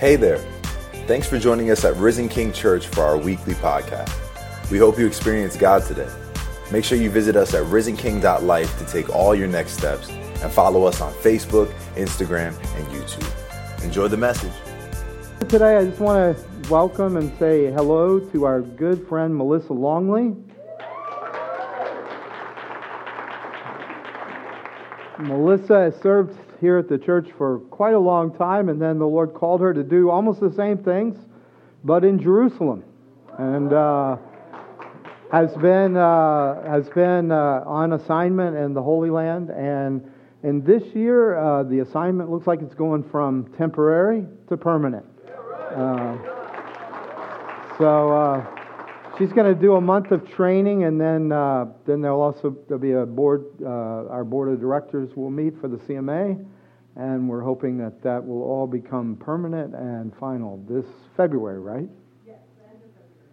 Hey there. Thanks for joining us at Risen King Church for our weekly podcast. We hope you experience God today. Make sure you visit us at risenking.life to take all your next steps and follow us on Facebook, Instagram, and YouTube. Enjoy the message. Today I just want to welcome and say hello to our good friend Melissa Longley. Melissa has served here at the church for quite a long time, and then the Lord called her to do almost the same things, but in Jerusalem, and has been on assignment in the Holy Land, and this year the assignment looks like it's going from temporary to permanent. She's going to do a month of training, and then there'll be a board. Our board of directors will meet for the CMA, and we're hoping that will all become permanent and final this February, right? Yes,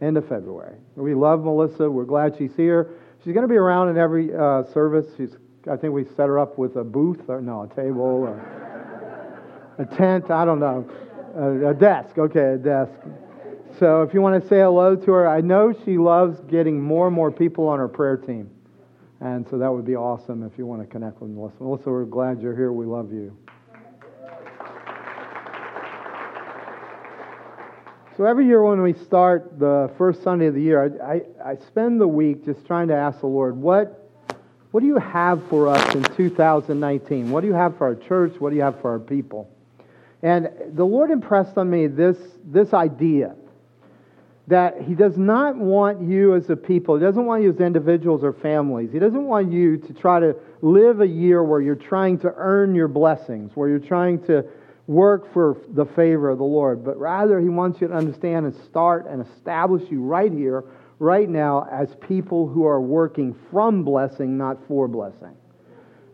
end of February. We love Melissa. We're glad she's here. She's going to be around in every service. I think we set her up with a booth, a table, or a tent. I don't know, a desk. Okay, a desk. So if you want to say hello to her, I know she loves getting more and more people on her prayer team. And so that would be awesome if you want to connect with Melissa. Melissa, we're glad you're here. We love you. So every year when we start the first Sunday of the year, I spend the week just trying to ask the Lord, what do you have for us in 2019? What do you have for our church? What do you have for our people? And the Lord impressed on me this idea that He does not want you as a people. He doesn't want you as individuals or families. He doesn't want you to try to live a year where you're trying to earn your blessings, where you're trying to work for the favor of the Lord. But rather, He wants you to understand and start and establish you right here, right now, as people who are working from blessing, not for blessing.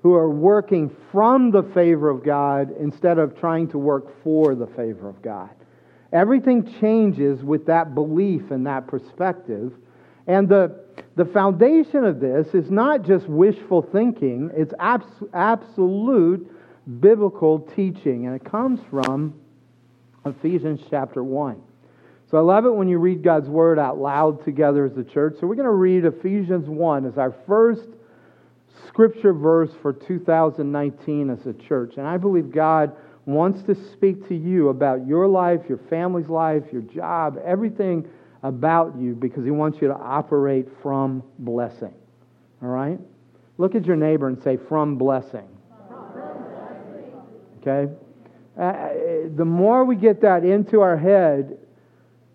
Who are working from the favor of God instead of trying to work for the favor of God. Everything changes with that belief and that perspective. And the foundation of this is not just wishful thinking. It's absolute biblical teaching. And it comes from Ephesians chapter 1. So I love it when you read God's Word out loud together as a church. So we're going to read Ephesians 1 as our first Scripture verse for 2019 as a church. And I believe God wants to speak to you about your life, your family's life, your job, everything about you, because He wants you to operate from blessing. All right? Look at your neighbor and say, from blessing. Okay? The more we get that into our head,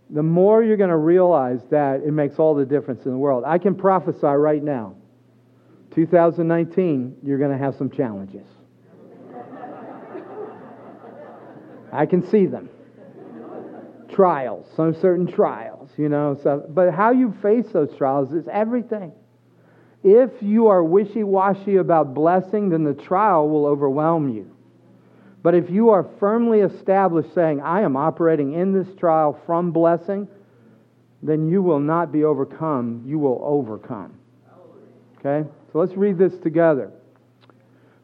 the more you're going to realize that it makes all the difference in the world. I can prophesy right now. 2019, you're going to have some challenges. I can see them. Trials, some certain trials, So, but how you face those trials is everything. If you are wishy-washy about blessing, then the trial will overwhelm you. But if you are firmly established saying, I am operating in this trial from blessing, then you will not be overcome. You will overcome. Okay? So let's read this together.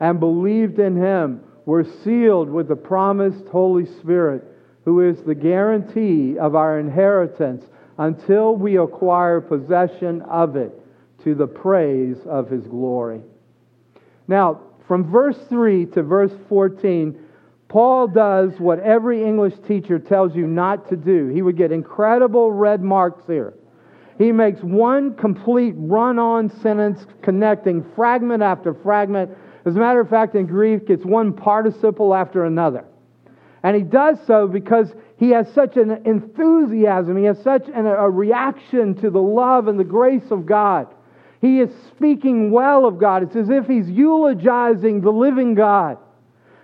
and believed in Him, were sealed with the promised Holy Spirit, who is the guarantee of our inheritance until we acquire possession of it, to the praise of His glory. Now, from verse 3 to verse 14, Paul does what every English teacher tells you not to do. He would get incredible red marks here. He makes one complete run-on sentence connecting fragment after fragment. As a matter of fact, in Greek, it's one participle after another. And he does so because he has such an enthusiasm. He has such a reaction to the love and the grace of God. He is speaking well of God. It's as if he's eulogizing the living God.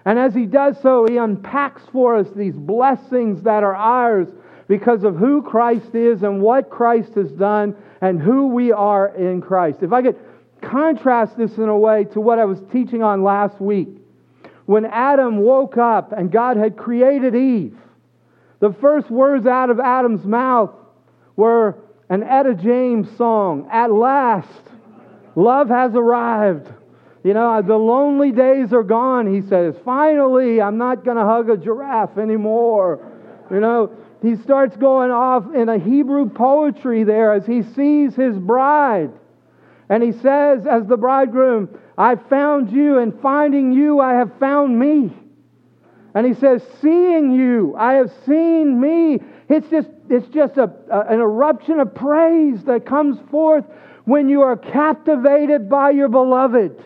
And as he does so, he unpacks for us these blessings that are ours because of who Christ is and what Christ has done and who we are in Christ. If I could contrast this in a way to what I was teaching on last week. When Adam woke up and God had created Eve, the first words out of Adam's mouth were an Etta James song, "At last, love has arrived. You know, the lonely days are gone," he says. "Finally, I'm not going to hug a giraffe anymore." You know, he starts going off in a Hebrew poetry there as he sees his bride. And he says, as the bridegroom, "I found you, and finding you, I have found me." And he says, "Seeing you, I have seen me." It's just an eruption of praise that comes forth when you are captivated by your beloved.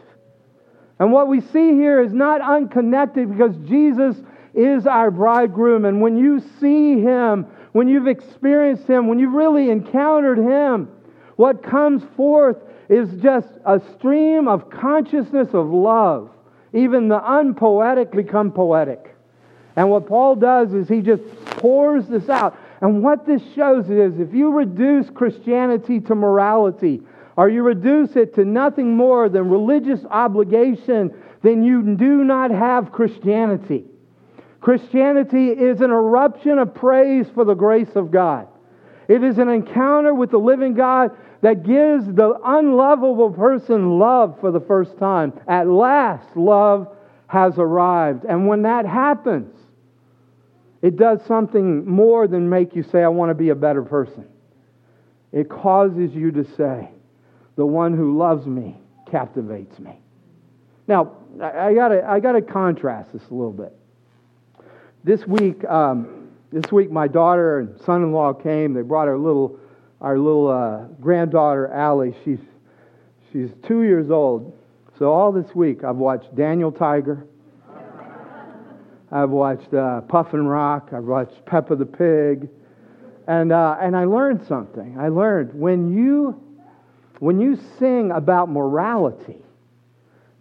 And what we see here is not unconnected, because Jesus is our bridegroom. And when you see Him, when you've experienced Him, when you've really encountered Him, what comes forth is just a stream of consciousness of love. Even the unpoetic become poetic. And what Paul does is he just pours this out. And what this shows is, if you reduce Christianity to morality, or you reduce it to nothing more than religious obligation, then you do not have Christianity. Christianity is an eruption of praise for the grace of God. It is an encounter with the living God that gives the unlovable person love for the first time. At last, love has arrived. And when that happens, it does something more than make you say, "I want to be a better person." It causes you to say, "The one who loves me captivates me." Now, I gotta contrast this a little bit. This week, my daughter and son-in-law came. They brought our little granddaughter, Allie. She's 2 years old. So all this week, I've watched Daniel Tiger. I've watched Puffin Rock. I've watched Peppa the Pig, and I learned something. I learned when you sing about morality,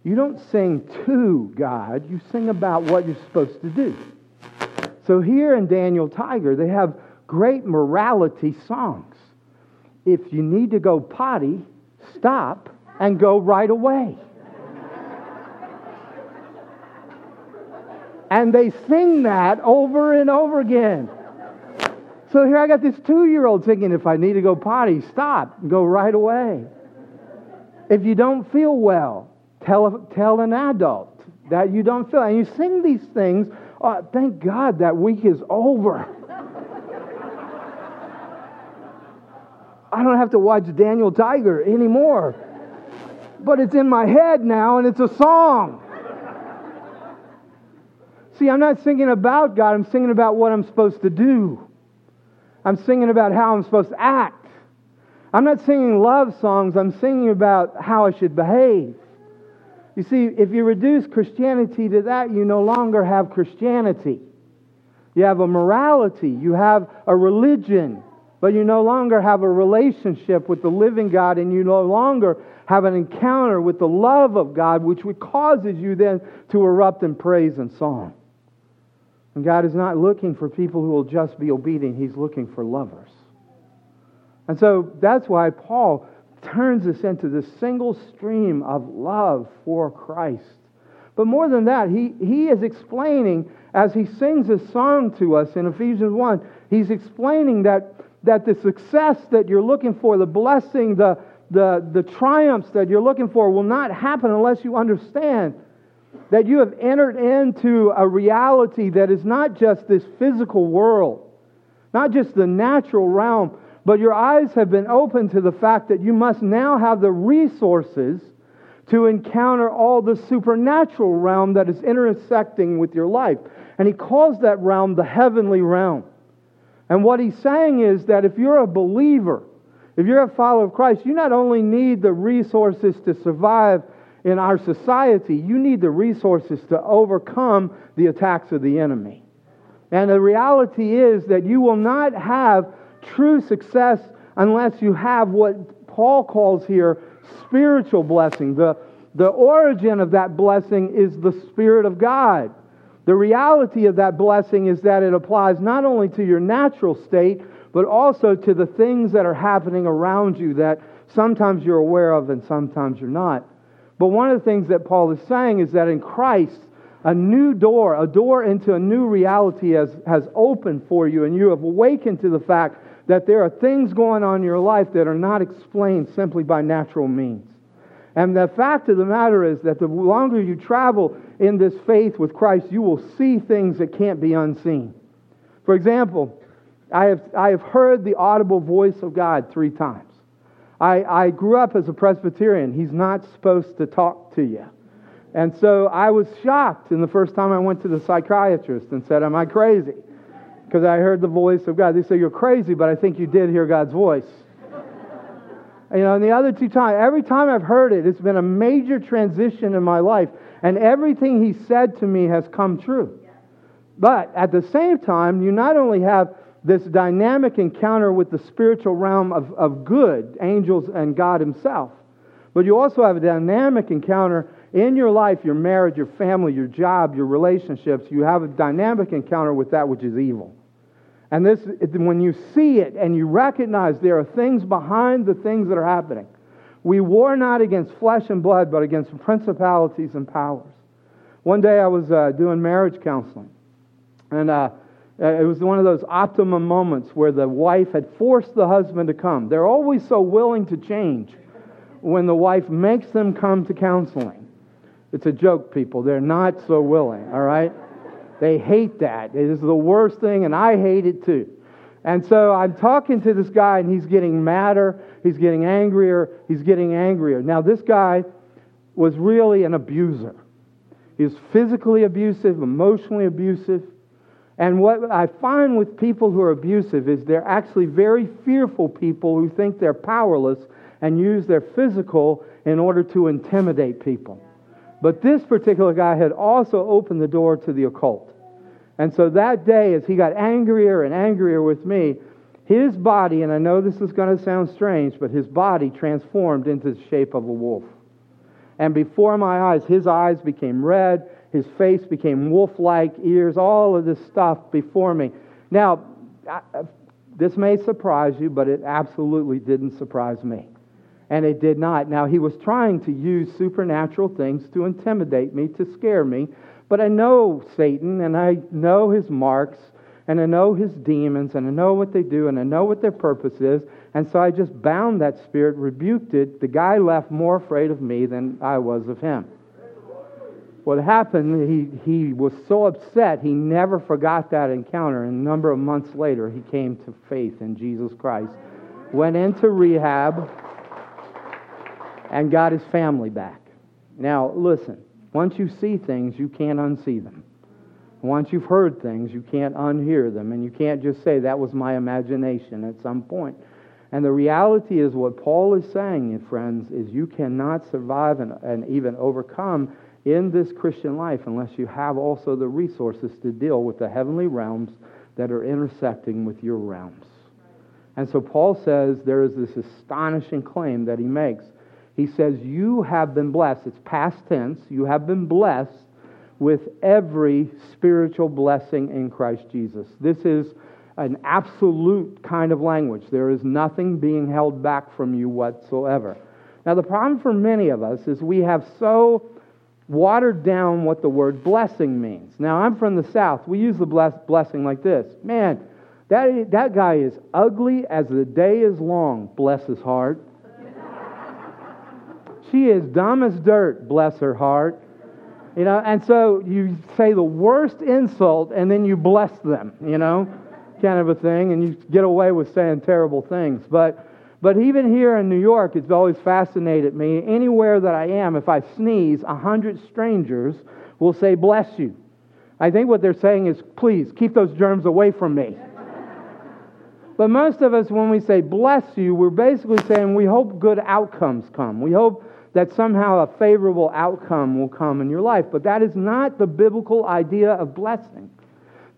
you don't sing to God. You sing about what you're supposed to do. So here in Daniel Tiger, they have great morality songs. If you need to go potty, stop and go right away. And they sing that over and over again. So here I got this 2-year-old thinking, if I need to go potty, stop and go right away. If you don't feel well, tell an adult that you don't feel. And you sing these things. Oh, thank God that week is over. I don't have to watch Daniel Tiger anymore. But it's in my head now, and it's a song. See, I'm not singing about God. I'm singing about what I'm supposed to do. I'm singing about how I'm supposed to act. I'm not singing love songs. I'm singing about how I should behave. You see, if you reduce Christianity to that, you no longer have Christianity. You have a morality. You have a religion. But you no longer have a relationship with the living God, and you no longer have an encounter with the love of God, which causes you then to erupt in praise and song. And God is not looking for people who will just be obedient. He's looking for lovers. And so that's why Paul turns us into this single stream of love for Christ. But more than that, he is explaining, as he sings this song to us in Ephesians 1, He's explaining that the success that you're looking for, the blessing, the triumphs that you're looking for will not happen unless you understand that you have entered into a reality that is not just this physical world, not just the natural realm, but your eyes have been opened to the fact that you must now have the resources to encounter all the supernatural realm that is intersecting with your life. And he calls that realm the heavenly realm. And what he's saying is that if you're a believer, if you're a follower of Christ, you not only need the resources to survive in our society, you need the resources to overcome the attacks of the enemy. And the reality is that you will not have true success unless you have what Paul calls here spiritual blessing. The origin of that blessing is the Spirit of God. The reality of that blessing is that it applies not only to your natural state, but also to the things that are happening around you that sometimes you're aware of and sometimes you're not. But one of the things that Paul is saying is that in Christ, a new door, a door into a new reality has opened for you, and you have awakened to the fact that there are things going on in your life that are not explained simply by natural means. And the fact of the matter is that the longer you travel in this faith with Christ, you will see things that can't be unseen. For example, I have heard the audible voice of God 3 times. I grew up as a Presbyterian. He's not supposed to talk to you. And so I was shocked in the first time I went to the psychiatrist and said, "Am I crazy?" Because I heard the voice of God. They say, "You're crazy, but I think you did hear God's voice." You know, and the other 2 times, every time I've heard it, it's been a major transition in my life. And everything He said to me has come true. But at the same time, you not only have this dynamic encounter with the spiritual realm of good, angels and God Himself, but you also have a dynamic encounter in your life, your marriage, your family, your job, your relationships. You have a dynamic encounter with that which is evil. And this, when you see it and you recognize there are things behind the things that are happening. We war not against flesh and blood, but against principalities and powers. One day I was doing marriage counseling. And it was one of those optimum moments where the wife had forced the husband to come. They're always so willing to change when the wife makes them come to counseling. It's a joke, people. They're not so willing, all right? They hate that. It is the worst thing, and I hate it too. And so I'm talking to this guy, and he's getting madder. He's getting angrier. He's getting angrier. Now, this guy was really an abuser. He was physically abusive, emotionally abusive. And what I find with people who are abusive is they're actually very fearful people who think they're powerless and use their physical in order to intimidate people. But this particular guy had also opened the door to the occult. And so that day, as he got angrier and angrier with me, his body, and I know this is going to sound strange, but his body transformed into the shape of a wolf. And before my eyes, his eyes became red, his face became wolf-like, ears, all of this stuff before me. Now, this may surprise you, but it absolutely didn't surprise me. And it did not. Now, he was trying to use supernatural things to intimidate me, to scare me. But I know Satan, and I know his marks, and I know his demons, and I know what they do, and I know what their purpose is. And so I just bound that spirit, rebuked it. The guy left more afraid of me than I was of him. What happened, he was so upset, he never forgot that encounter. And a number of months later, he came to faith in Jesus Christ, went into rehab, and got his family back. Now, listen, once you see things, you can't unsee them. Once you've heard things, you can't unhear them. And you can't just say, that was my imagination at some point. And the reality is what Paul is saying, friends, is you cannot survive and even overcome in this Christian life unless you have also the resources to deal with the heavenly realms that are intersecting with your realms. And so Paul says there is this astonishing claim that he makes. He says, you have been blessed. It's past tense. You have been blessed with every spiritual blessing in Christ Jesus. This is an absolute kind of language. There is nothing being held back from you whatsoever. Now, the problem for many of us is we have so watered down what the word blessing means. Now, I'm from the South. We use the blessing like this. Man, That guy is ugly as the day is long, bless his heart. She is dumb as dirt, bless her heart. You know, and so you say the worst insult and then you bless them, you know, kind of a thing, and you get away with saying terrible things. But even here in New York, it's always fascinated me. Anywhere that I am, if I sneeze, 100 strangers will say, bless you. I think what they're saying is, please, keep those germs away from me. But most of us, when we say bless you, we're basically saying we hope good outcomes come. We hope that somehow a favorable outcome will come in your life. But that is not the biblical idea of blessing.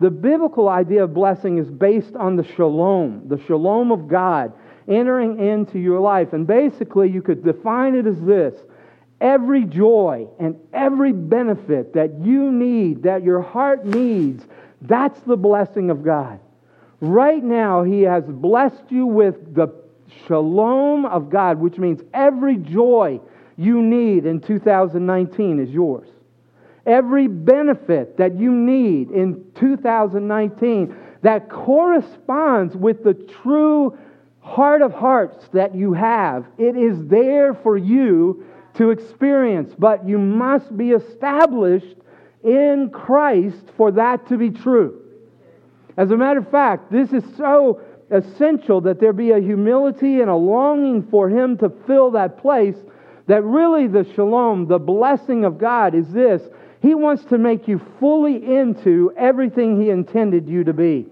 The biblical idea of blessing is based on the shalom of God entering into your life. And basically, you could define it as this: every joy and every benefit that you need, that your heart needs, that's the blessing of God. Right now, He has blessed you with the shalom of God, which means every joy you need in 2019 is yours. Every benefit that you need in 2019 that corresponds with the true heart of hearts that you have, it is there for you to experience. But you must be established in Christ for that to be true. As a matter of fact, this is so essential that there be a humility and a longing for Him to fill that place, that really the shalom, the blessing of God is this: He wants to make you fully into everything He intended you to be.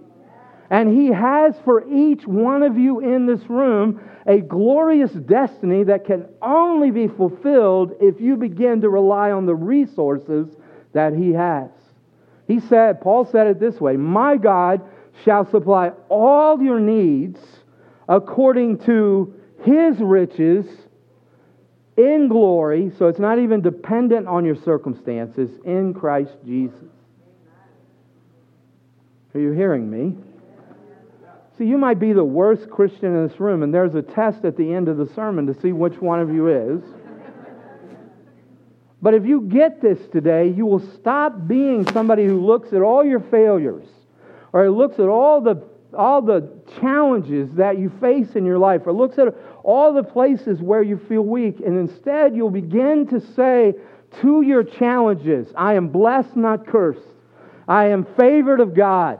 And He has for each one of you in this room a glorious destiny that can only be fulfilled if you begin to rely on the resources that He has. He said, Paul said it this way, "My God shall supply all your needs according to His riches in glory." So it's not even dependent on your circumstances, in Christ Jesus. Are you hearing me? See, you might be the worst Christian in this room, and there's a test at the end of the sermon to see which one of you is. But if you get this today, you will stop being somebody who looks at all your failures, or looks at all the challenges that you face in your life, or looks at all the places where you feel weak, and instead you'll begin to say to your challenges, "I am blessed, not cursed. I am favored of God.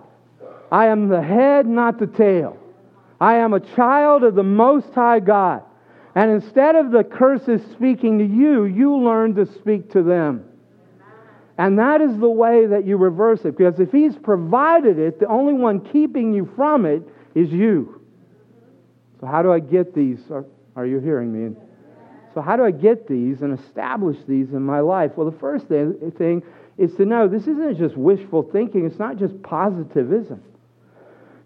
I am the head, not the tail. I am a child of the Most High God." And instead of the curses speaking to you, you learn to speak to them. And that is the way that you reverse it. Because if He's provided it, the only one keeping you from it is you. So how do I get these? Are you hearing me? So how do I get these and establish these in my life? Well, the first thing is to know this isn't just wishful thinking. It's not just positivism.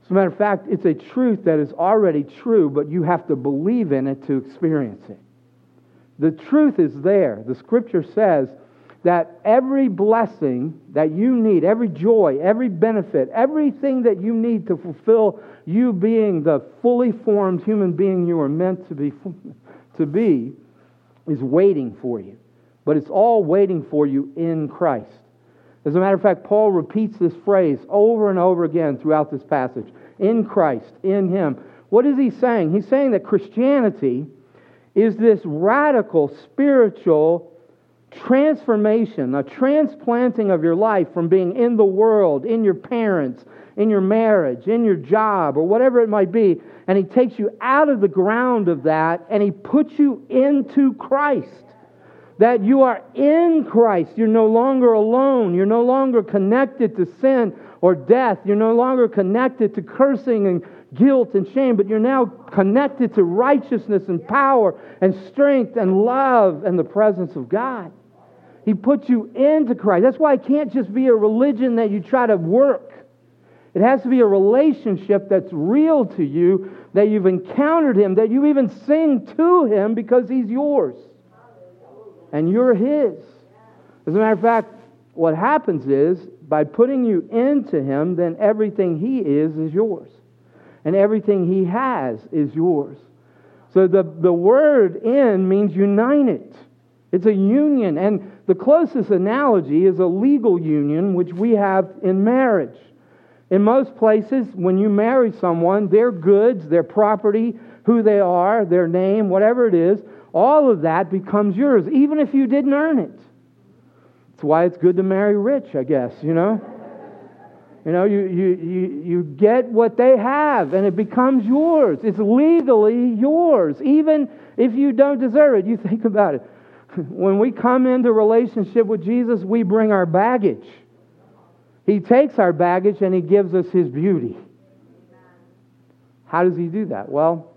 As a matter of fact, it's a truth that is already true, but you have to believe in it to experience it. The truth is there. The Scripture says that every blessing that you need, every joy, every benefit, everything that you need to fulfill you being the fully formed human being you are meant to be, is waiting for you. But it's all waiting for you in Christ. As a matter of fact, Paul repeats this phrase over and over again throughout this passage. In Christ, in Him. What is he saying? He's saying that Christianity is this radical spiritual transformation, a transplanting of your life from being in the world, in your parents, in your marriage, in your job, or whatever it might be. And He takes you out of the ground of that, and He puts you into Christ. That you are in Christ. You're no longer alone. You're no longer connected to sin or death. You're no longer connected to cursing and guilt and shame, but you're now connected to righteousness and power and strength and love and the presence of God. He puts you into Christ. That's why it can't just be a religion that you try to work. It has to be a relationship that's real to you, that you've encountered Him, that you even sing to Him because He's yours. And you're His. As a matter of fact, what happens is, by putting you into Him, then everything He is yours. And everything He has is yours. So the word "in" means united. It's a union. And the closest analogy is a legal union, which we have in marriage. In most places, when you marry someone, their goods, their property, who they are, their name, whatever it is, all of that becomes yours, even if you didn't earn it. That's why it's good to marry rich, I guess, you know? You get what they have, and it becomes yours. It's legally yours, even if you don't deserve it. You think about it. When we come into relationship with Jesus, we bring our baggage. He takes our baggage and He gives us His beauty. How does He do that? Well,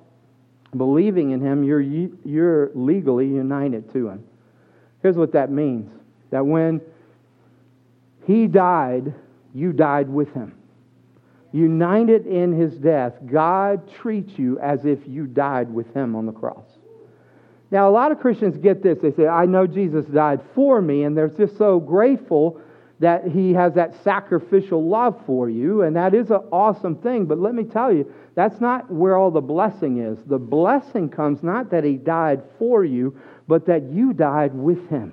believing in Him, you're legally united to Him. Here's what that means. That when He died, you died with Him. United in His death, God treats you as if you died with Him on the cross. Now, a lot of Christians get this. They say, I know Jesus died for me, and they're just so grateful that He has that sacrificial love for you, and that is an awesome thing. But let me tell you, that's not where all the blessing is. The blessing comes not that He died for you, but that you died with Him.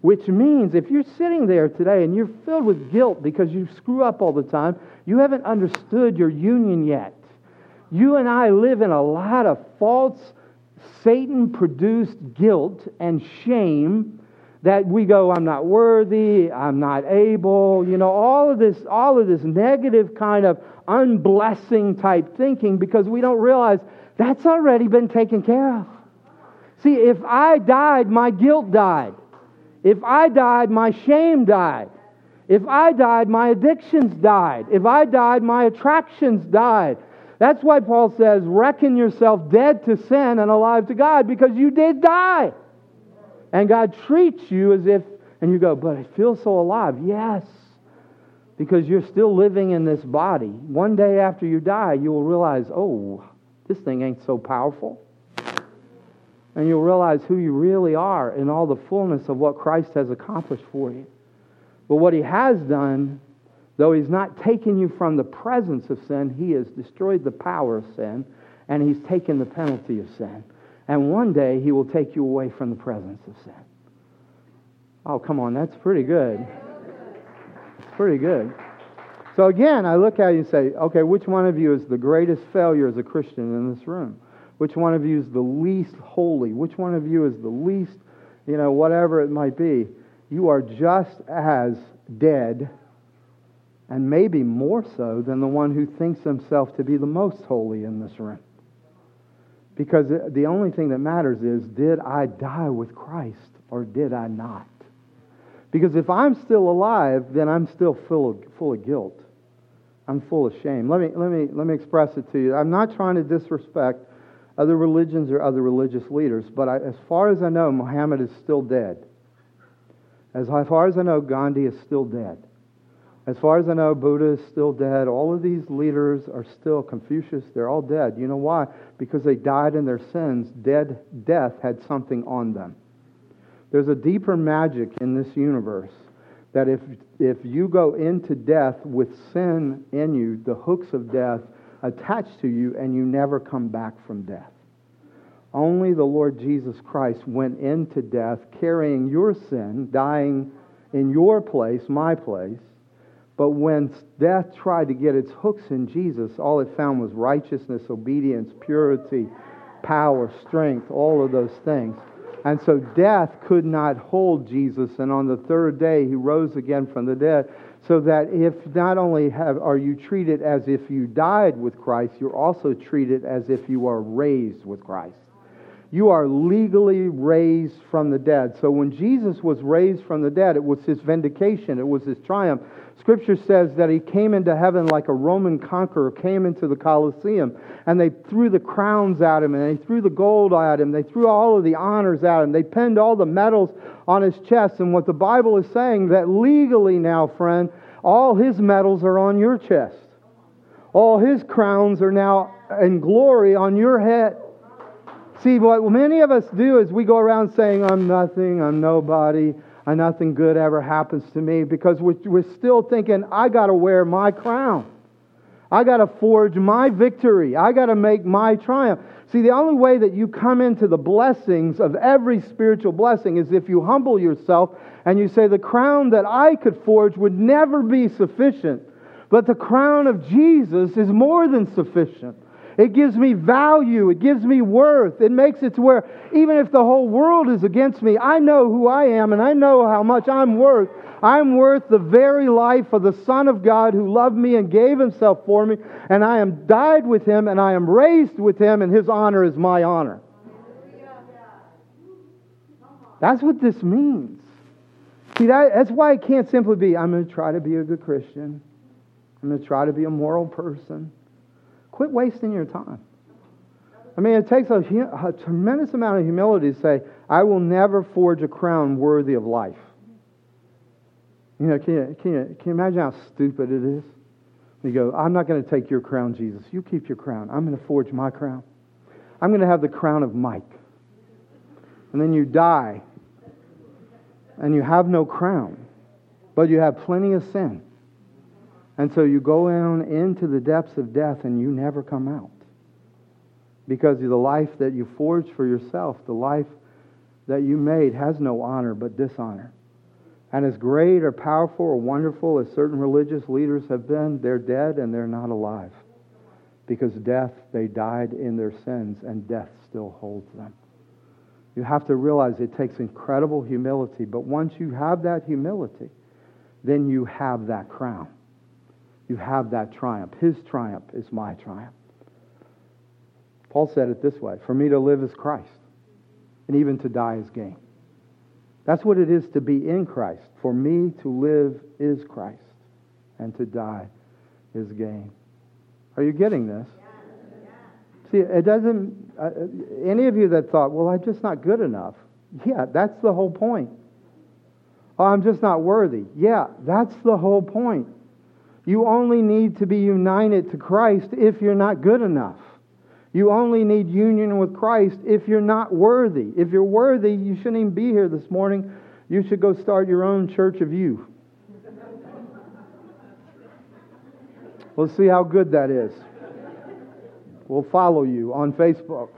Which means if you're sitting there today and you're filled with guilt because you screw up all the time, you haven't understood your union yet. You and I live in a lot of false, Satan-produced guilt and shame that we go, I'm not worthy, I'm not able, all of this negative kind of unblessing type thinking, because we don't realize that's already been taken care of. See, if I died, my guilt died. If I died, my shame died. If I died, my addictions died. If I died, my attractions died. That's why Paul says, reckon yourself dead to sin and alive to God, because you did die. And God treats you as if, and you go, but I feel so alive. Yes, because you're still living in this body. One day after you die, you will realize, oh, this thing ain't so powerful. And you'll realize who you really are in all the fullness of what Christ has accomplished for you. But what He has done, though He's not taken you from the presence of sin, He has destroyed the power of sin, and He's taken the penalty of sin. And one day, He will take you away from the presence of sin. Oh, come on, that's pretty good. It's pretty good. So again, I look at you and say, okay, which one of you is the greatest failure as a Christian in this room? Which one of you is the least holy? Which one of you is the least, whatever it might be? You are just as dead, and maybe more so, than the one who thinks himself to be the most holy in this room. Because the only thing that matters is, did I die with Christ or did I not? Because if I'm still alive, then I'm still full of guilt. I'm full of shame. Let me express it to you. I'm not trying to disrespect other religions or other religious leaders, but as far as I know, Mohammed is still dead. As far as I know, Gandhi is still dead. As far as I know, Buddha is still dead. All of these leaders are still Confucius. They're all dead. You know why? Because they died in their sins. Death had something on them. There's a deeper magic in this universe that if you go into death with sin in you, the hooks of death attached to you, and you never come back from death. Only the Lord Jesus Christ went into death carrying your sin, dying in your place, my place. But when death tried to get its hooks in Jesus, all it found was righteousness, obedience, purity, power, strength, all of those things. And so death could not hold Jesus, and on the third day He rose again from the dead. So that if not only are you treated as if you died with Christ, you're also treated as if you are raised with Christ. You are legally raised from the dead. So when Jesus was raised from the dead, it was His vindication. It was His triumph. Scripture says that He came into heaven like a Roman conqueror came into the Colosseum. And they threw the crowns at Him, and they threw the gold at Him. They threw all of the honors at Him. They pinned all the medals on His chest. And what the Bible is saying, that legally now, friend, all His medals are on your chest. All His crowns are now in glory on your head. See, what many of us do is we go around saying, I'm nothing, I'm nobody, and nothing good ever happens to me, because we're still thinking, I got to wear my crown. I got to forge my victory. I got to make my triumph. See, the only way that you come into the blessings of every spiritual blessing is if you humble yourself and you say, the crown that I could forge would never be sufficient But the crown of Jesus is more than sufficient. It gives me value. It gives me worth. It makes it to where even if the whole world is against me, I know who I am and I know how much I'm worth. I'm worth the very life of the Son of God who loved me and gave Himself for me. And I am died with Him and I am raised with Him, and His honor is my honor. That's what this means. See, that's why it can't simply be, I'm going to try to be a good Christian. I'm going to try to be a moral person. Quit wasting your time. I mean, it takes a tremendous amount of humility to say, I will never forge a crown worthy of life. You know, can you imagine how stupid it is? You go, I'm not going to take your crown, Jesus. You keep your crown. I'm going to forge my crown. I'm going to have the crown of Mike. And then you die, and you have no crown, but you have plenty of sin. And so you go down into the depths of death, and you never come out. Because the life that you forged for yourself, the life that you made, has no honor but dishonor. And as great or powerful or wonderful as certain religious leaders have been, they're dead and they're not alive. Because death, they died in their sins, and death still holds them. You have to realize it takes incredible humility. But once you have that humility, then you have that crown. You have that triumph. His triumph is my triumph. Paul said it this way, for me to live is Christ, and even to die is gain. That's what it is to be in Christ. For me to live is Christ, and to die is gain. Are you getting this? See, it doesn't, any of you that thought, well, I'm just not good enough. Yeah, that's the whole point. Oh, I'm just not worthy. Yeah, that's the whole point. You only need to be united to Christ if you're not good enough. You only need union with Christ if you're not worthy. If you're worthy, you shouldn't even be here this morning. You should go start your own church of you. We'll see how good that is. We'll follow you on Facebook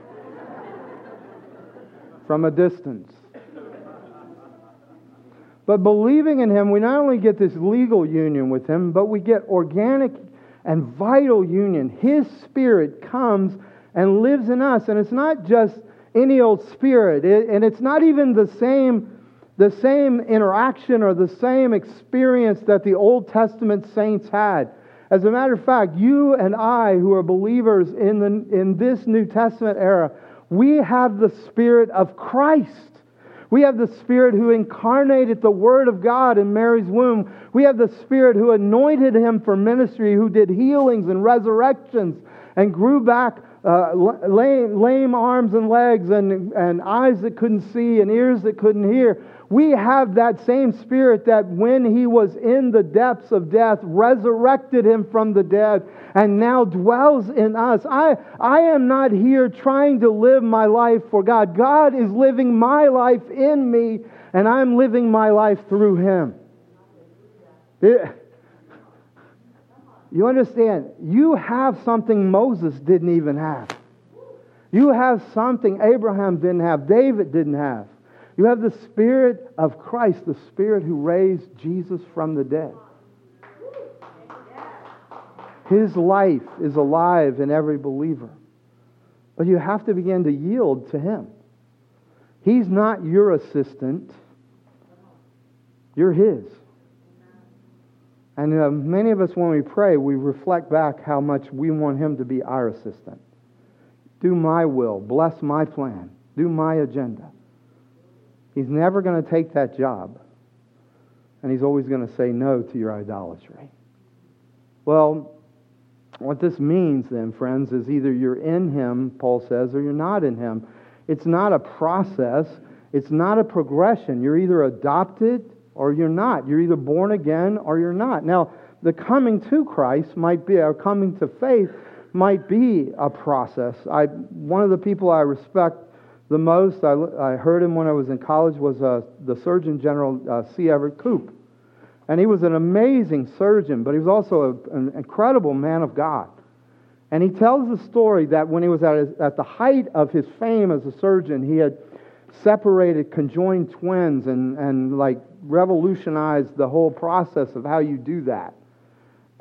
from a distance. But believing in Him, we not only get this legal union with Him, but we get organic and vital union. His Spirit comes and lives in us. And it's not just any old spirit. And it's not even the same interaction or the same experience that the Old Testament saints had. As a matter of fact, you and I who are believers in this New Testament era, we have the Spirit of Christ. We have the Spirit who incarnated the Word of God in Mary's womb. We have the Spirit who anointed Him for ministry, who did healings and resurrections and grew back lame arms and legs and eyes that couldn't see and ears that couldn't hear. We have that same Spirit that when He was in the depths of death, resurrected Him from the dead and now dwells in us. I am not here trying to live my life for God. God is living my life in me, and I'm living my life through Him. You understand? You have something Moses didn't even have. You have something Abraham didn't have, David didn't have. You have the Spirit of Christ, the Spirit who raised Jesus from the dead. His life is alive in every believer. But you have to begin to yield to Him. He's not your assistant. You're His. And many of us, when we pray, we reflect back how much we want Him to be our assistant. Do my will. Bless my plan. Do my agenda. He's never going to take that job. And He's always going to say no to your idolatry. Well, what this means then, friends, is either you're in Him, Paul says, or you're not in Him. It's not a process. It's not a progression. You're either adopted or you're not. You're either born again or you're not. Now, the coming to Christ might be, or coming to faith might be a process. One of the people I respect the most, I heard him when I was in college, was the Surgeon General, C. Everett Koop. And he was an amazing surgeon, but he was also an incredible man of God. And he tells the story that when he was at the height of his fame as a surgeon, he had separated conjoined twins and like revolutionized the whole process of how you do that.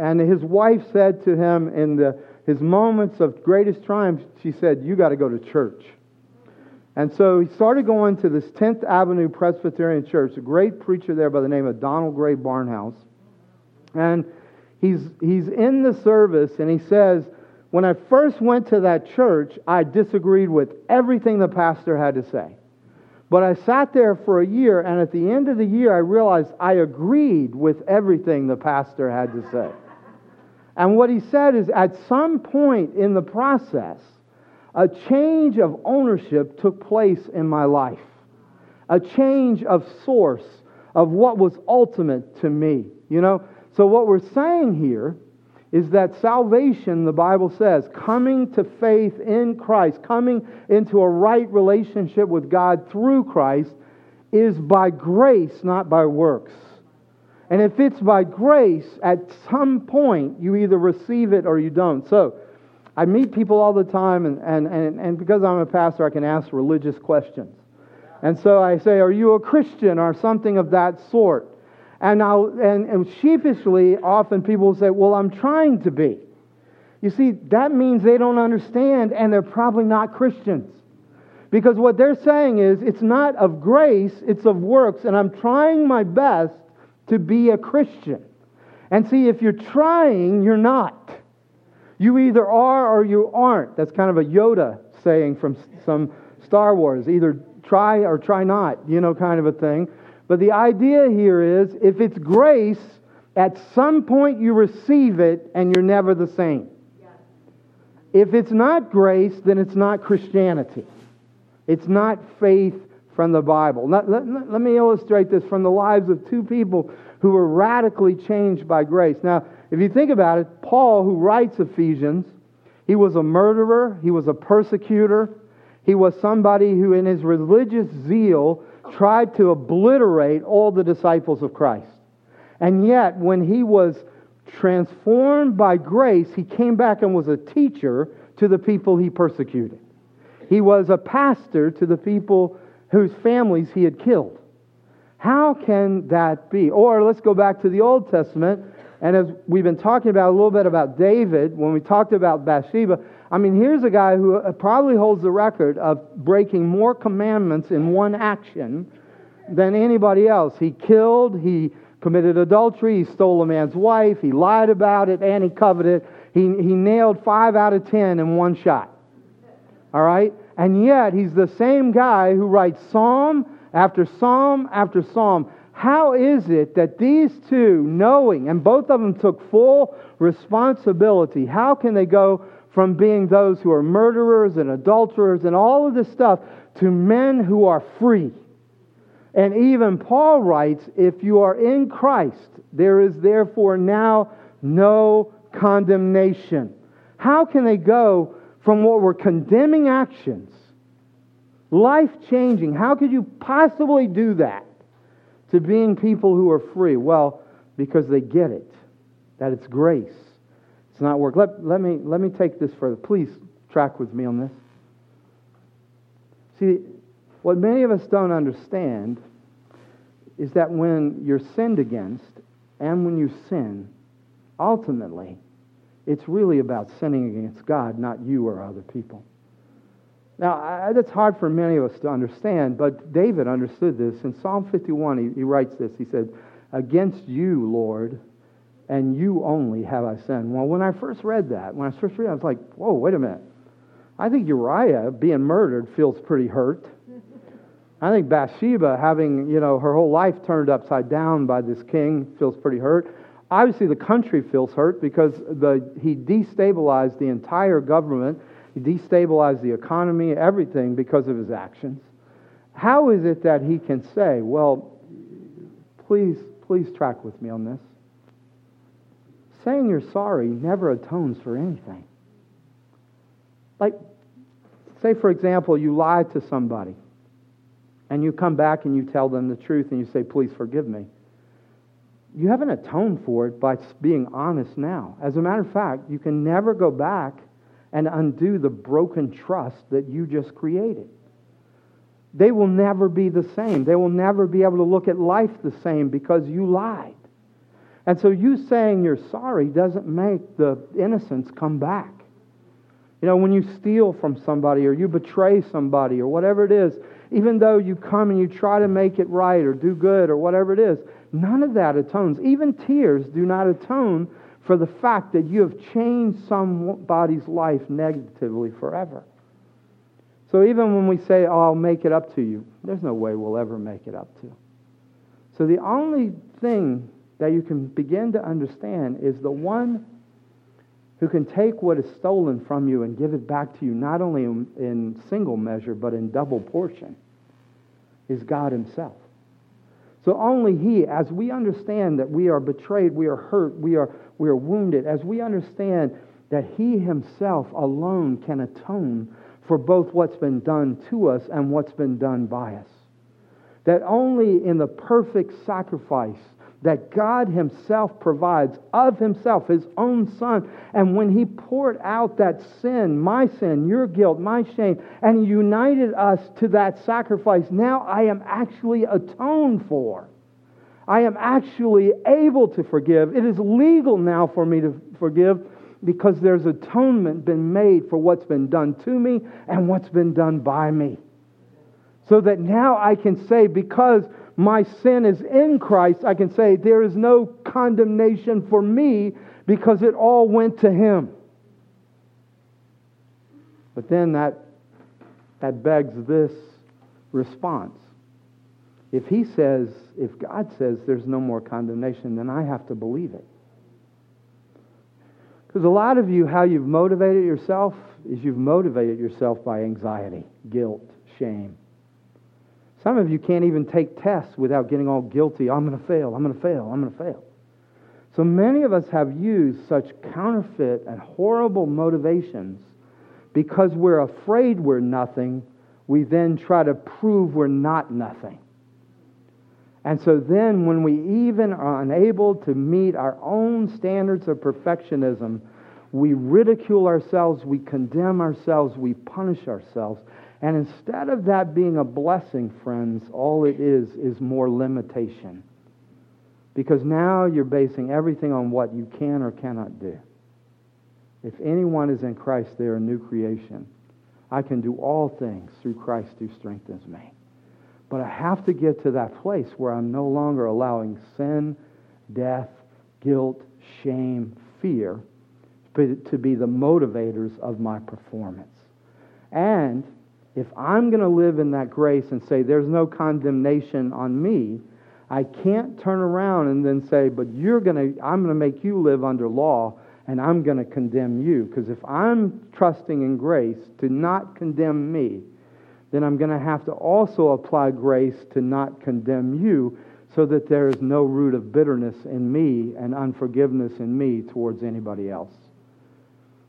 And his wife said to him in his moments of greatest triumph, she said, "You got to go to church." And so he started going to this 10th Avenue Presbyterian Church, a great preacher there by the name of Donald Gray Barnhouse. And he's in the service, and he says, "When I first went to that church, I disagreed with everything the pastor had to say. But I sat there for a year, and at the end of the year, I realized I agreed with everything the pastor had to say." And what he said is, at some point in the process, a change of ownership took place in my life. A change of source of what was ultimate to me. You know, so what we're saying here is that salvation, the Bible says, coming to faith in Christ, coming into a right relationship with God through Christ, is by grace, not by works. And if it's by grace, at some point you either receive it or you don't. So I meet people all the time, and because I'm a pastor, I can ask religious questions. And so I say, "Are you a Christian?" or something of that sort. And sheepishly, often people say, "Well, I'm trying to be." You see, that means they don't understand, and they're probably not Christians. Because what they're saying is, it's not of grace, it's of works, and I'm trying my best to be a Christian. And see, if you're trying, you're not. You either are or you aren't. That's kind of a Yoda saying from some Star Wars. Either try or try not, you know, kind of a thing. But the idea here is, if it's grace, at some point you receive it and you're never the same. If it's not grace, then it's not Christianity. It's not faith from the Bible. Let me illustrate this from the lives of two people who were radically changed by grace. Now, if you think about it, Paul, who writes Ephesians, he was a murderer, he was a persecutor, he was somebody who in his religious zeal tried to obliterate all the disciples of Christ. And yet, when he was transformed by grace, he came back and was a teacher to the people he persecuted. He was a pastor to the people whose families he had killed. How can that be? Or let's go back to the Old Testament. And as we've been talking about a little bit about David, when we talked about Bathsheba, I mean, here's a guy who probably holds the record of breaking more commandments in one action than anybody else. He killed, he committed adultery, he stole a man's wife, he lied about it, and he coveted. He nailed 5 out of 10 in one shot. All right? And yet, he's the same guy who writes psalm after psalm after psalm. How is it that these two, knowing, and both of them took full responsibility, how can they go from being those who are murderers and adulterers and all of this stuff to men who are free? And even Paul writes, if you are in Christ, there is therefore now no condemnation. How can they go from what were condemning actions, life-changing, how could you possibly do that, to being people who are free? Well, because they get it, that it's grace. It's not work. Let me take this further. Please track with me on this. See, what many of us don't understand is that when you're sinned against and when you sin, ultimately, it's really about sinning against God, not you or other people. Now, that's hard for many of us to understand, but David understood this. In Psalm 51, he writes this. He said, "Against you, Lord, and you only have I sinned." Well, when I first read it, I was like, whoa, wait a minute. I think Uriah being murdered feels pretty hurt. I think Bathsheba having, you know, her whole life turned upside down by this king feels pretty hurt. Obviously, the country feels hurt because he destabilized the entire government. He destabilized the economy, everything, because of his actions. How is it that he can say, well, please track with me on this. Saying you're sorry never atones for anything. Like, say, for example, you lie to somebody, and you come back and you tell them the truth, and you say, please forgive me. You haven't atoned for it by being honest now. As a matter of fact, you can never go back and undo the broken trust that you just created. They will never be the same. They will never be able to look at life the same because you lied. And so you saying you're sorry doesn't make the innocence come back. You know, when you steal from somebody or you betray somebody or whatever it is, even though you come and you try to make it right or do good or whatever it is, none of that atones. Even tears do not atone for the fact that you have changed somebody's life negatively forever. So even when we say, oh, I'll make it up to you, there's no way we'll ever make it up to. So the only thing that you can begin to understand is the one who can take what is stolen from you and give it back to you, not only in single measure, but in double portion, is God himself. So only He, as we understand that we are betrayed, we are hurt, we are wounded, as we understand that He Himself alone can atone for both what's been done to us and what's been done by us. That only in the perfect sacrifice that God Himself provides of Himself, His own Son. And when He poured out that sin, your guilt, my shame, and united us to that sacrifice, now I am actually atoned for. I am actually able to forgive. It is legal now for me to forgive because there's atonement been made for what's been done to me and what's been done by me. So that now I can say, because my sin is in Christ, I can say there is no condemnation for me because it all went to Him. But then that begs this response. If God says there's no more condemnation, then I have to believe it. Because a lot of you, how you've motivated yourself is you've motivated yourself by anxiety, guilt, shame. Some of you can't even take tests without getting all guilty. I'm going to fail, I'm going to fail, I'm going to fail. So many of us have used such counterfeit and horrible motivations because we're afraid we're nothing. We then try to prove we're not nothing. And so then when we even are unable to meet our own standards of perfectionism, we ridicule ourselves, we condemn ourselves, we punish ourselves. And instead of that being a blessing, friends, all it is more limitation. Because now you're basing everything on what you can or cannot do. If anyone is in Christ, they are a new creation. I can do all things through Christ who strengthens me. But I have to get to that place where I'm no longer allowing sin, death, guilt, shame, fear to be the motivators of my performance. And if I'm going to live in that grace and say there's no condemnation on me, I can't turn around and then say, but I'm going to make you live under law and I'm going to condemn you. Because if I'm trusting in grace to not condemn me, then I'm going to have to also apply grace to not condemn you so that there is no root of bitterness in me and unforgiveness in me towards anybody else.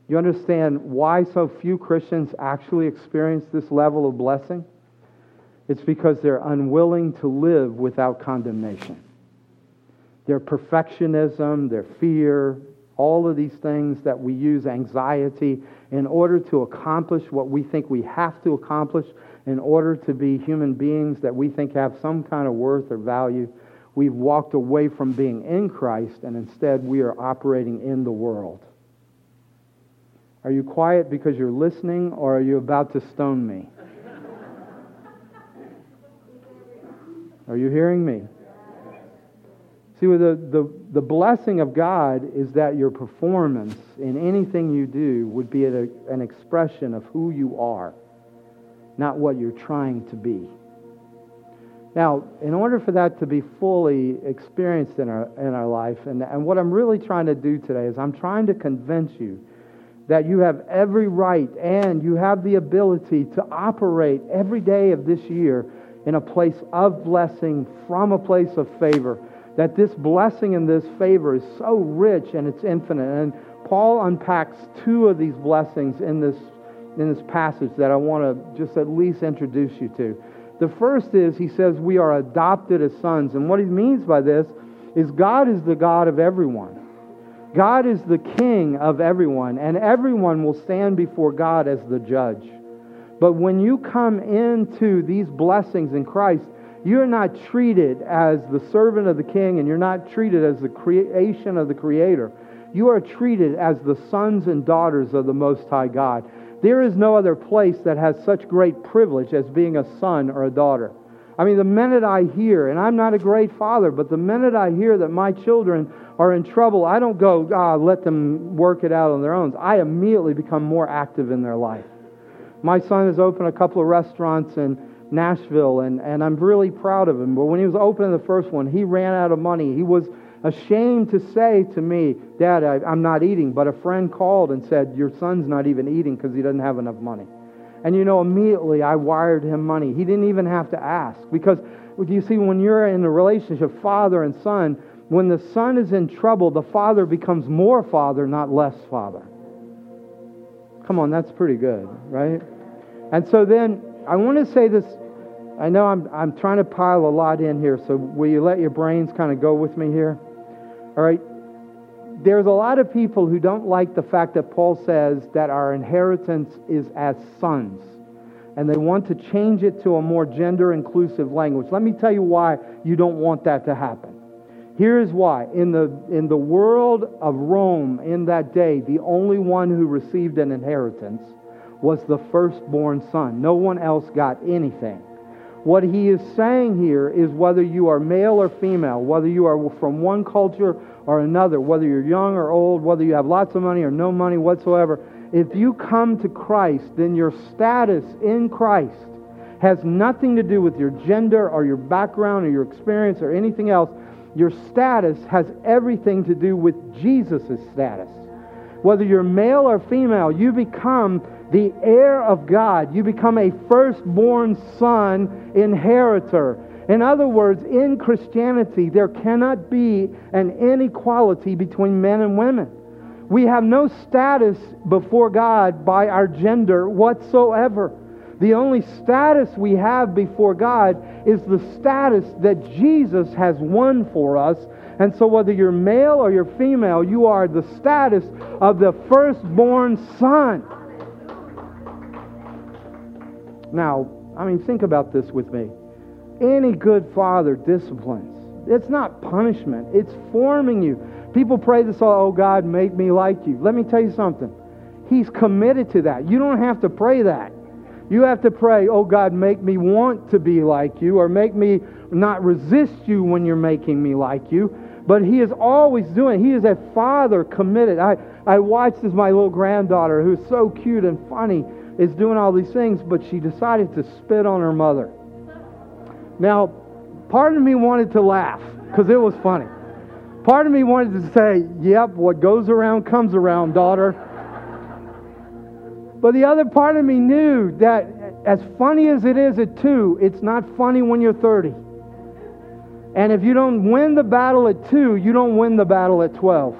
You understand why so few Christians actually experience this level of blessing? It's because they're unwilling to live without condemnation. Their perfectionism, their fear, all of these things that we use, anxiety, in order to accomplish what we think we have to accomplish, in order to be human beings that we think have some kind of worth or value, we've walked away from being in Christ, and instead we are operating in the world. Are you quiet because you're listening, or are you about to stone me? Are you hearing me? See, with the blessing of God is that your performance in anything you do would be an expression of who you are, not what you're trying to be. Now, in order for that to be fully experienced in our life, and what I'm really trying to do today is I'm trying to convince you that you have every right and you have the ability to operate every day of this year in a place of blessing from a place of favor. That this blessing and this favor is so rich and it's infinite. And Paul unpacks two of these blessings in this passage that I want to just at least introduce you to. The first is, he says, we are adopted as sons. And what he means by this is God is the God of everyone. God is the king of everyone, and everyone will stand before God as the judge. But when you come into these blessings in Christ, You're not treated as the servant of the king, and you're not treated as the creation of the Creator. You are treated as the sons and daughters of the Most High God. There is no other place that has such great privilege as being a son or a daughter. I mean, the minute I hear, and I'm not a great father, but the minute I hear that my children are in trouble, I don't go, let them work it out on their own. I immediately become more active in their life. My son has opened a couple of restaurants in Nashville, and I'm really proud of him. But when he was opening the first one, he ran out of money. He was ashamed to say to me, Dad, I'm not eating. But a friend called and said, your son's not even eating because he doesn't have enough money. And you know, immediately I wired him money. He didn't even have to ask. Because you see, when you're in a relationship, father and son, when the son is in trouble, the father becomes more father, not less father. Come on, that's pretty good, right? And so then, I want to say this, I know I'm trying to pile a lot in here, so will you let your brains kind of go with me here? All right. There's a lot of people who don't like the fact that Paul says that our inheritance is as sons, and they want to change it to a more gender-inclusive language. Let me tell you why you don't want that to happen. Here's why. In the world of Rome in that day, the only one who received an inheritance was the firstborn son. No one else got anything. What he is saying here is whether you are male or female, whether you are from one culture or another, whether you're young or old, whether you have lots of money or no money whatsoever, if you come to Christ, then your status in Christ has nothing to do with your gender or your background or your experience or anything else. Your status has everything to do with Jesus' status. Whether you're male or female, you become the heir of God. You become a firstborn son inheritor. In other words, in Christianity, there cannot be an inequality between men and women. We have no status before God by our gender whatsoever. The only status we have before God is the status that Jesus has won for us. And so whether you're male or you're female, you are the status of the firstborn son. Now, I mean, think about this with me. Any good father disciplines. It's not punishment. It's forming you. People pray this all, oh God, make me like you. Let me tell you something. He's committed to that. You don't have to pray that. You have to pray, oh God, make me want to be like you, or make me not resist you when you're making me like you. But he is always doing it. He is a father committed. I watched as my little granddaughter, who's so cute and funny, is doing all these things, but she decided to spit on her mother. Now, part of me wanted to laugh, because it was funny. Part of me wanted to say, yep, what goes around comes around, daughter. But the other part of me knew that as funny as it is at 2, it's not funny when you're 30. And if you don't win the battle at 2, you don't win the battle at 12.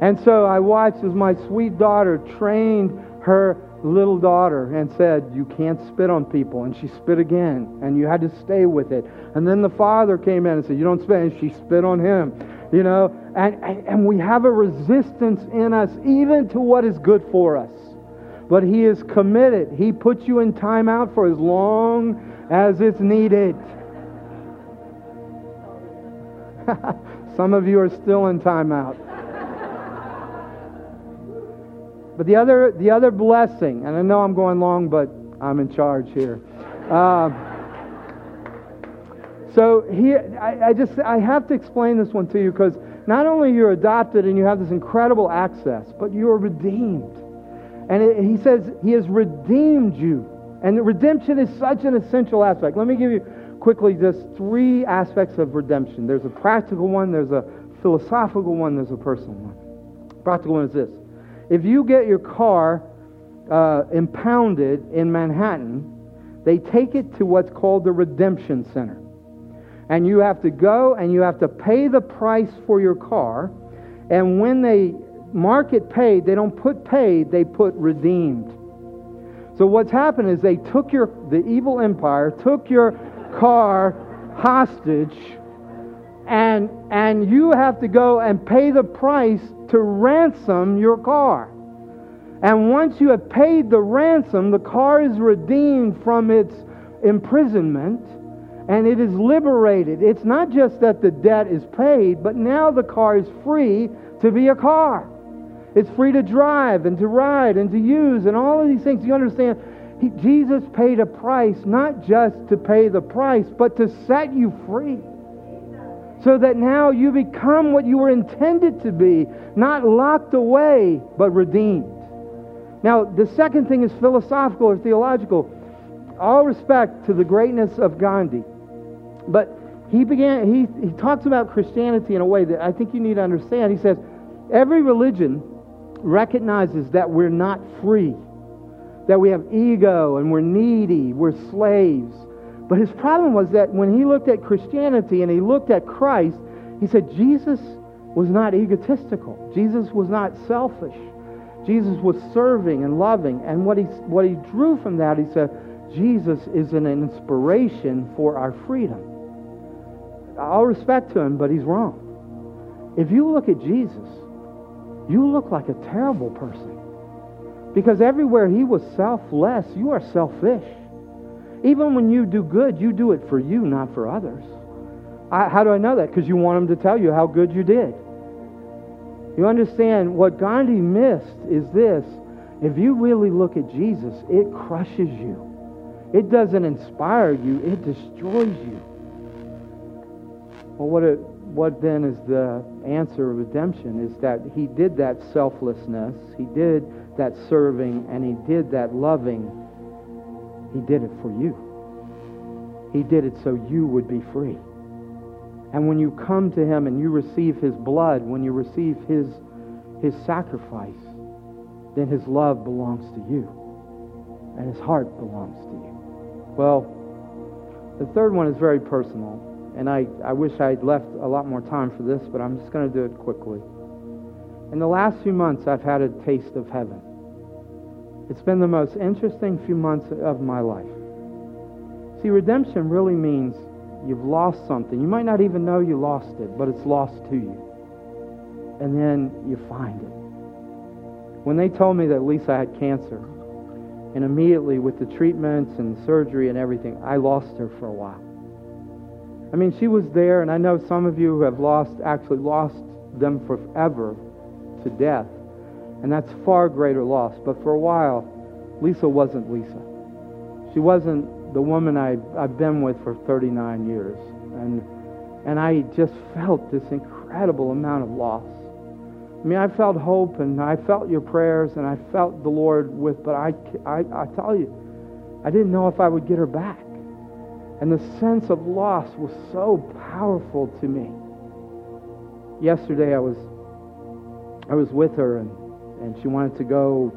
And so I watched as my sweet daughter trained her little daughter and said, you can't spit on people. And she spit again, and you had to stay with it. And then the father came in and said, you don't spit. And she spit on him, you know. And we have a resistance in us even to what is good for us. But he is committed. He puts you in time out for as long as it's needed. Some of you are still in time out. But the other blessing, and I know I'm going long, but I'm in charge here. So here, I have to explain this one to you, because not only you're adopted and you have this incredible access, but you are redeemed. And he says he has redeemed you. And redemption is such an essential aspect. Let me give you quickly just 3 aspects of redemption. There's a practical one, there's a philosophical one, there's a personal one. Practical one is this. If you get your car impounded in Manhattan, they take it to what's called the Redemption Center. And you have to go and you have to pay the price for your car. And when they mark it paid, they don't put paid, they put redeemed. So what's happened is they took the evil empire took your car hostage, and you have to go and pay the price to ransom your car. And once you have paid the ransom, the car is redeemed from its imprisonment, and it is liberated. It's not just that the debt is paid, but now the car is free to be a car. It's free to drive and to ride and to use and all of these things. You understand, Jesus paid a price, not just to pay the price, but to set you free. So that now you become what you were intended to be, not locked away, but redeemed. Now, the second thing is philosophical or theological. All respect to the greatness of Gandhi, but he talks about Christianity in a way that I think you need to understand. He says, every religion recognizes that we're not free, that we have ego and we're needy, we're slaves. But his problem was that when he looked at Christianity and he looked at Christ, he said Jesus was not egotistical. Jesus was not selfish. Jesus was serving and loving. And what he drew from that, he said, Jesus is an inspiration for our freedom. All respect to him, but he's wrong. If you look at Jesus, you look like a terrible person. Because everywhere he was selfless, you are selfish. Even when you do good, you do it for you, not for others. How do I know that? Because you want them to tell you how good you did. You understand, what Gandhi missed is this. If you really look at Jesus, it crushes you. It doesn't inspire you, it destroys you. Well, what then is the answer of redemption? Is that he did that selflessness, he did that serving, and he did that loving. He did it for you. He did it so you would be free. And when you come to him and you receive his blood, when you receive his sacrifice, then his love belongs to you, and his heart belongs to you. Well, the third one is very personal, and I wish I had left a lot more time for this, but I'm just going to do it quickly. In the last few months, I've had a taste of heaven. It's been the most interesting few months of my life. See, redemption really means you've lost something. You might not even know you lost it, but it's lost to you. And then you find it. When they told me that Lisa had cancer, and immediately with the treatments and surgery and everything, I lost her for a while. I mean, she was there, and I know some of you who have actually lost them forever to death, and that's far greater loss. But for a while, Lisa wasn't Lisa. She wasn't the woman I've been with for 39 years. And I just felt this incredible amount of loss. I mean, I felt hope, and I felt your prayers, and I felt the Lord with, but I tell you, I didn't know if I would get her back. And the sense of loss was so powerful to me. Yesterday, I was with her, and she wanted to go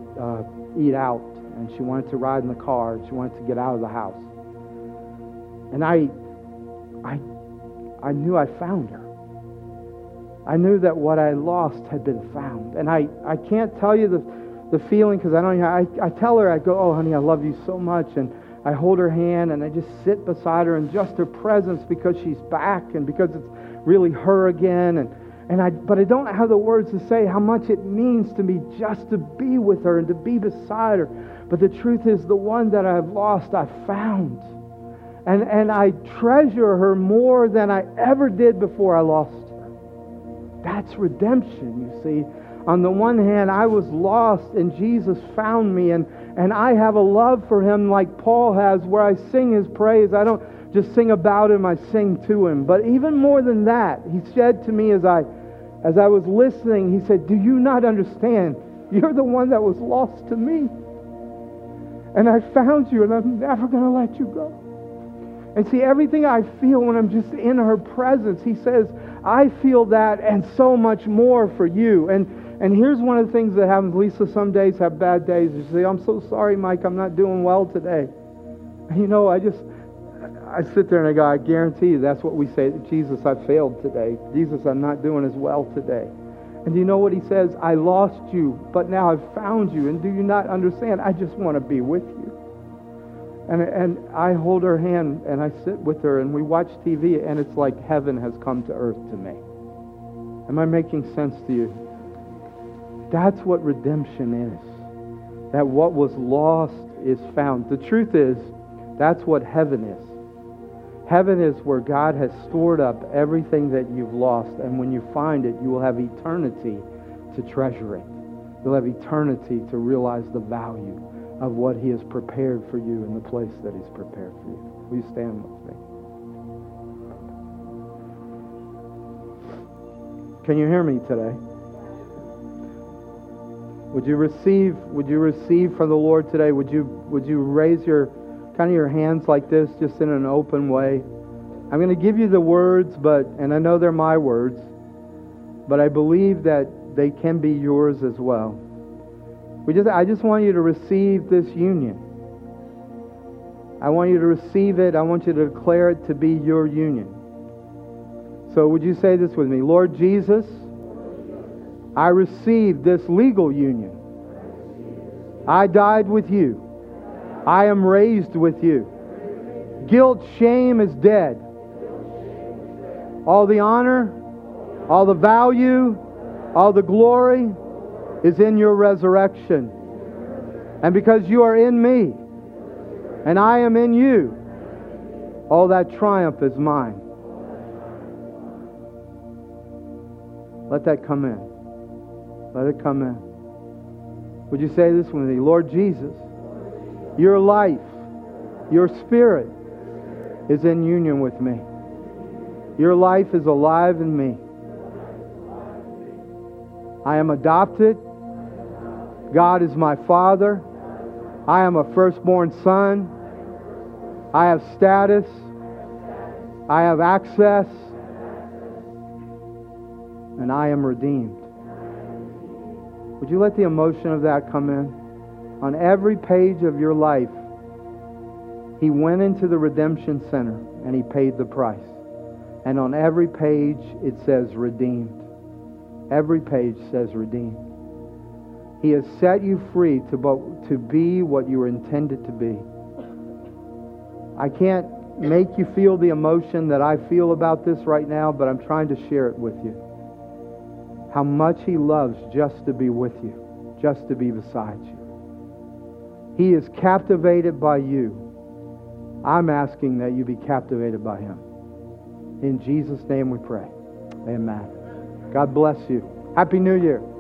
eat out, and she wanted to ride in the car, and she wanted to get out of the house. And I knew I found her. I knew that what I lost had been found. And I can't tell you the feeling, because I don't. I tell her, I go, oh, honey, I love you so much. And I hold her hand, and I just sit beside her, and just her presence, because she's back and because it's really her again. But I don't have the words to say how much it means to me just to be with her and to be beside her. But the truth is, the one that I've lost, I found. And I treasure her more than I ever did before I lost her. That's redemption, you see. On the one hand, I was lost, and Jesus found me, and I have a love for him like Paul has, where I sing his praise. I don't just sing about him, I sing to him. But even more than that, he said to me as I was listening, he said, do you not understand? You're the one that was lost to me. And I found you, and I'm never going to let you go. And see, everything I feel when I'm just in her presence, he says, I feel that and so much more for you. And here's one of the things that happens. Lisa, some days have bad days. You say, I'm so sorry, Mike, I'm not doing well today. And you know, I sit there and I go, I guarantee you that's what we say. Jesus, I failed today. Jesus, I'm not doing as well today. And you know what he says? I lost you, but now I've found you. And do you not understand? I just want to be with you. And I hold her hand, and I sit with her, and we watch TV, and it's like heaven has come to earth to me. Am I making sense to you? That's what redemption is. That what was lost is found. The truth is, that's what heaven is. Heaven is where God has stored up everything that you've lost, and when you find it, you will have eternity to treasure it. You'll have eternity to realize the value of what He has prepared for you in the place that He's prepared for you. Will you stand with me? Can you hear me today? Would you receive from the Lord today? Would you raise your kind of your hands like this, just in an open way? I'm going to give you the words, and I know they're my words, but I believe that they can be yours as well. I just want you to receive this union. I want you to receive it. I want you to declare it to be your union. So would you say this with me? Lord Jesus, I receive this legal union. I died with you. I am raised with you. Guilt, shame is dead. All the honor, all the value, all the glory is in your resurrection. And because you are in me, and I am in you, all that triumph is mine. Let that come in. Let it come in. Would you say this with me? Lord Jesus, your life, your spirit is in union with me. Your life is alive in me. I am adopted. God is my Father. I am a firstborn son. I have status. I have access. And I am redeemed. Would you let the emotion of that come in? On every page of your life, He went into the redemption center and He paid the price. And on every page it says redeemed. Every page says redeemed. He has set you free to be what you were intended to be. I can't make you feel the emotion that I feel about this right now, but I'm trying to share it with you. How much He loves just to be with you, just to be beside you. He is captivated by you. I'm asking that you be captivated by Him. In Jesus' name we pray. Amen. God bless you. Happy New Year.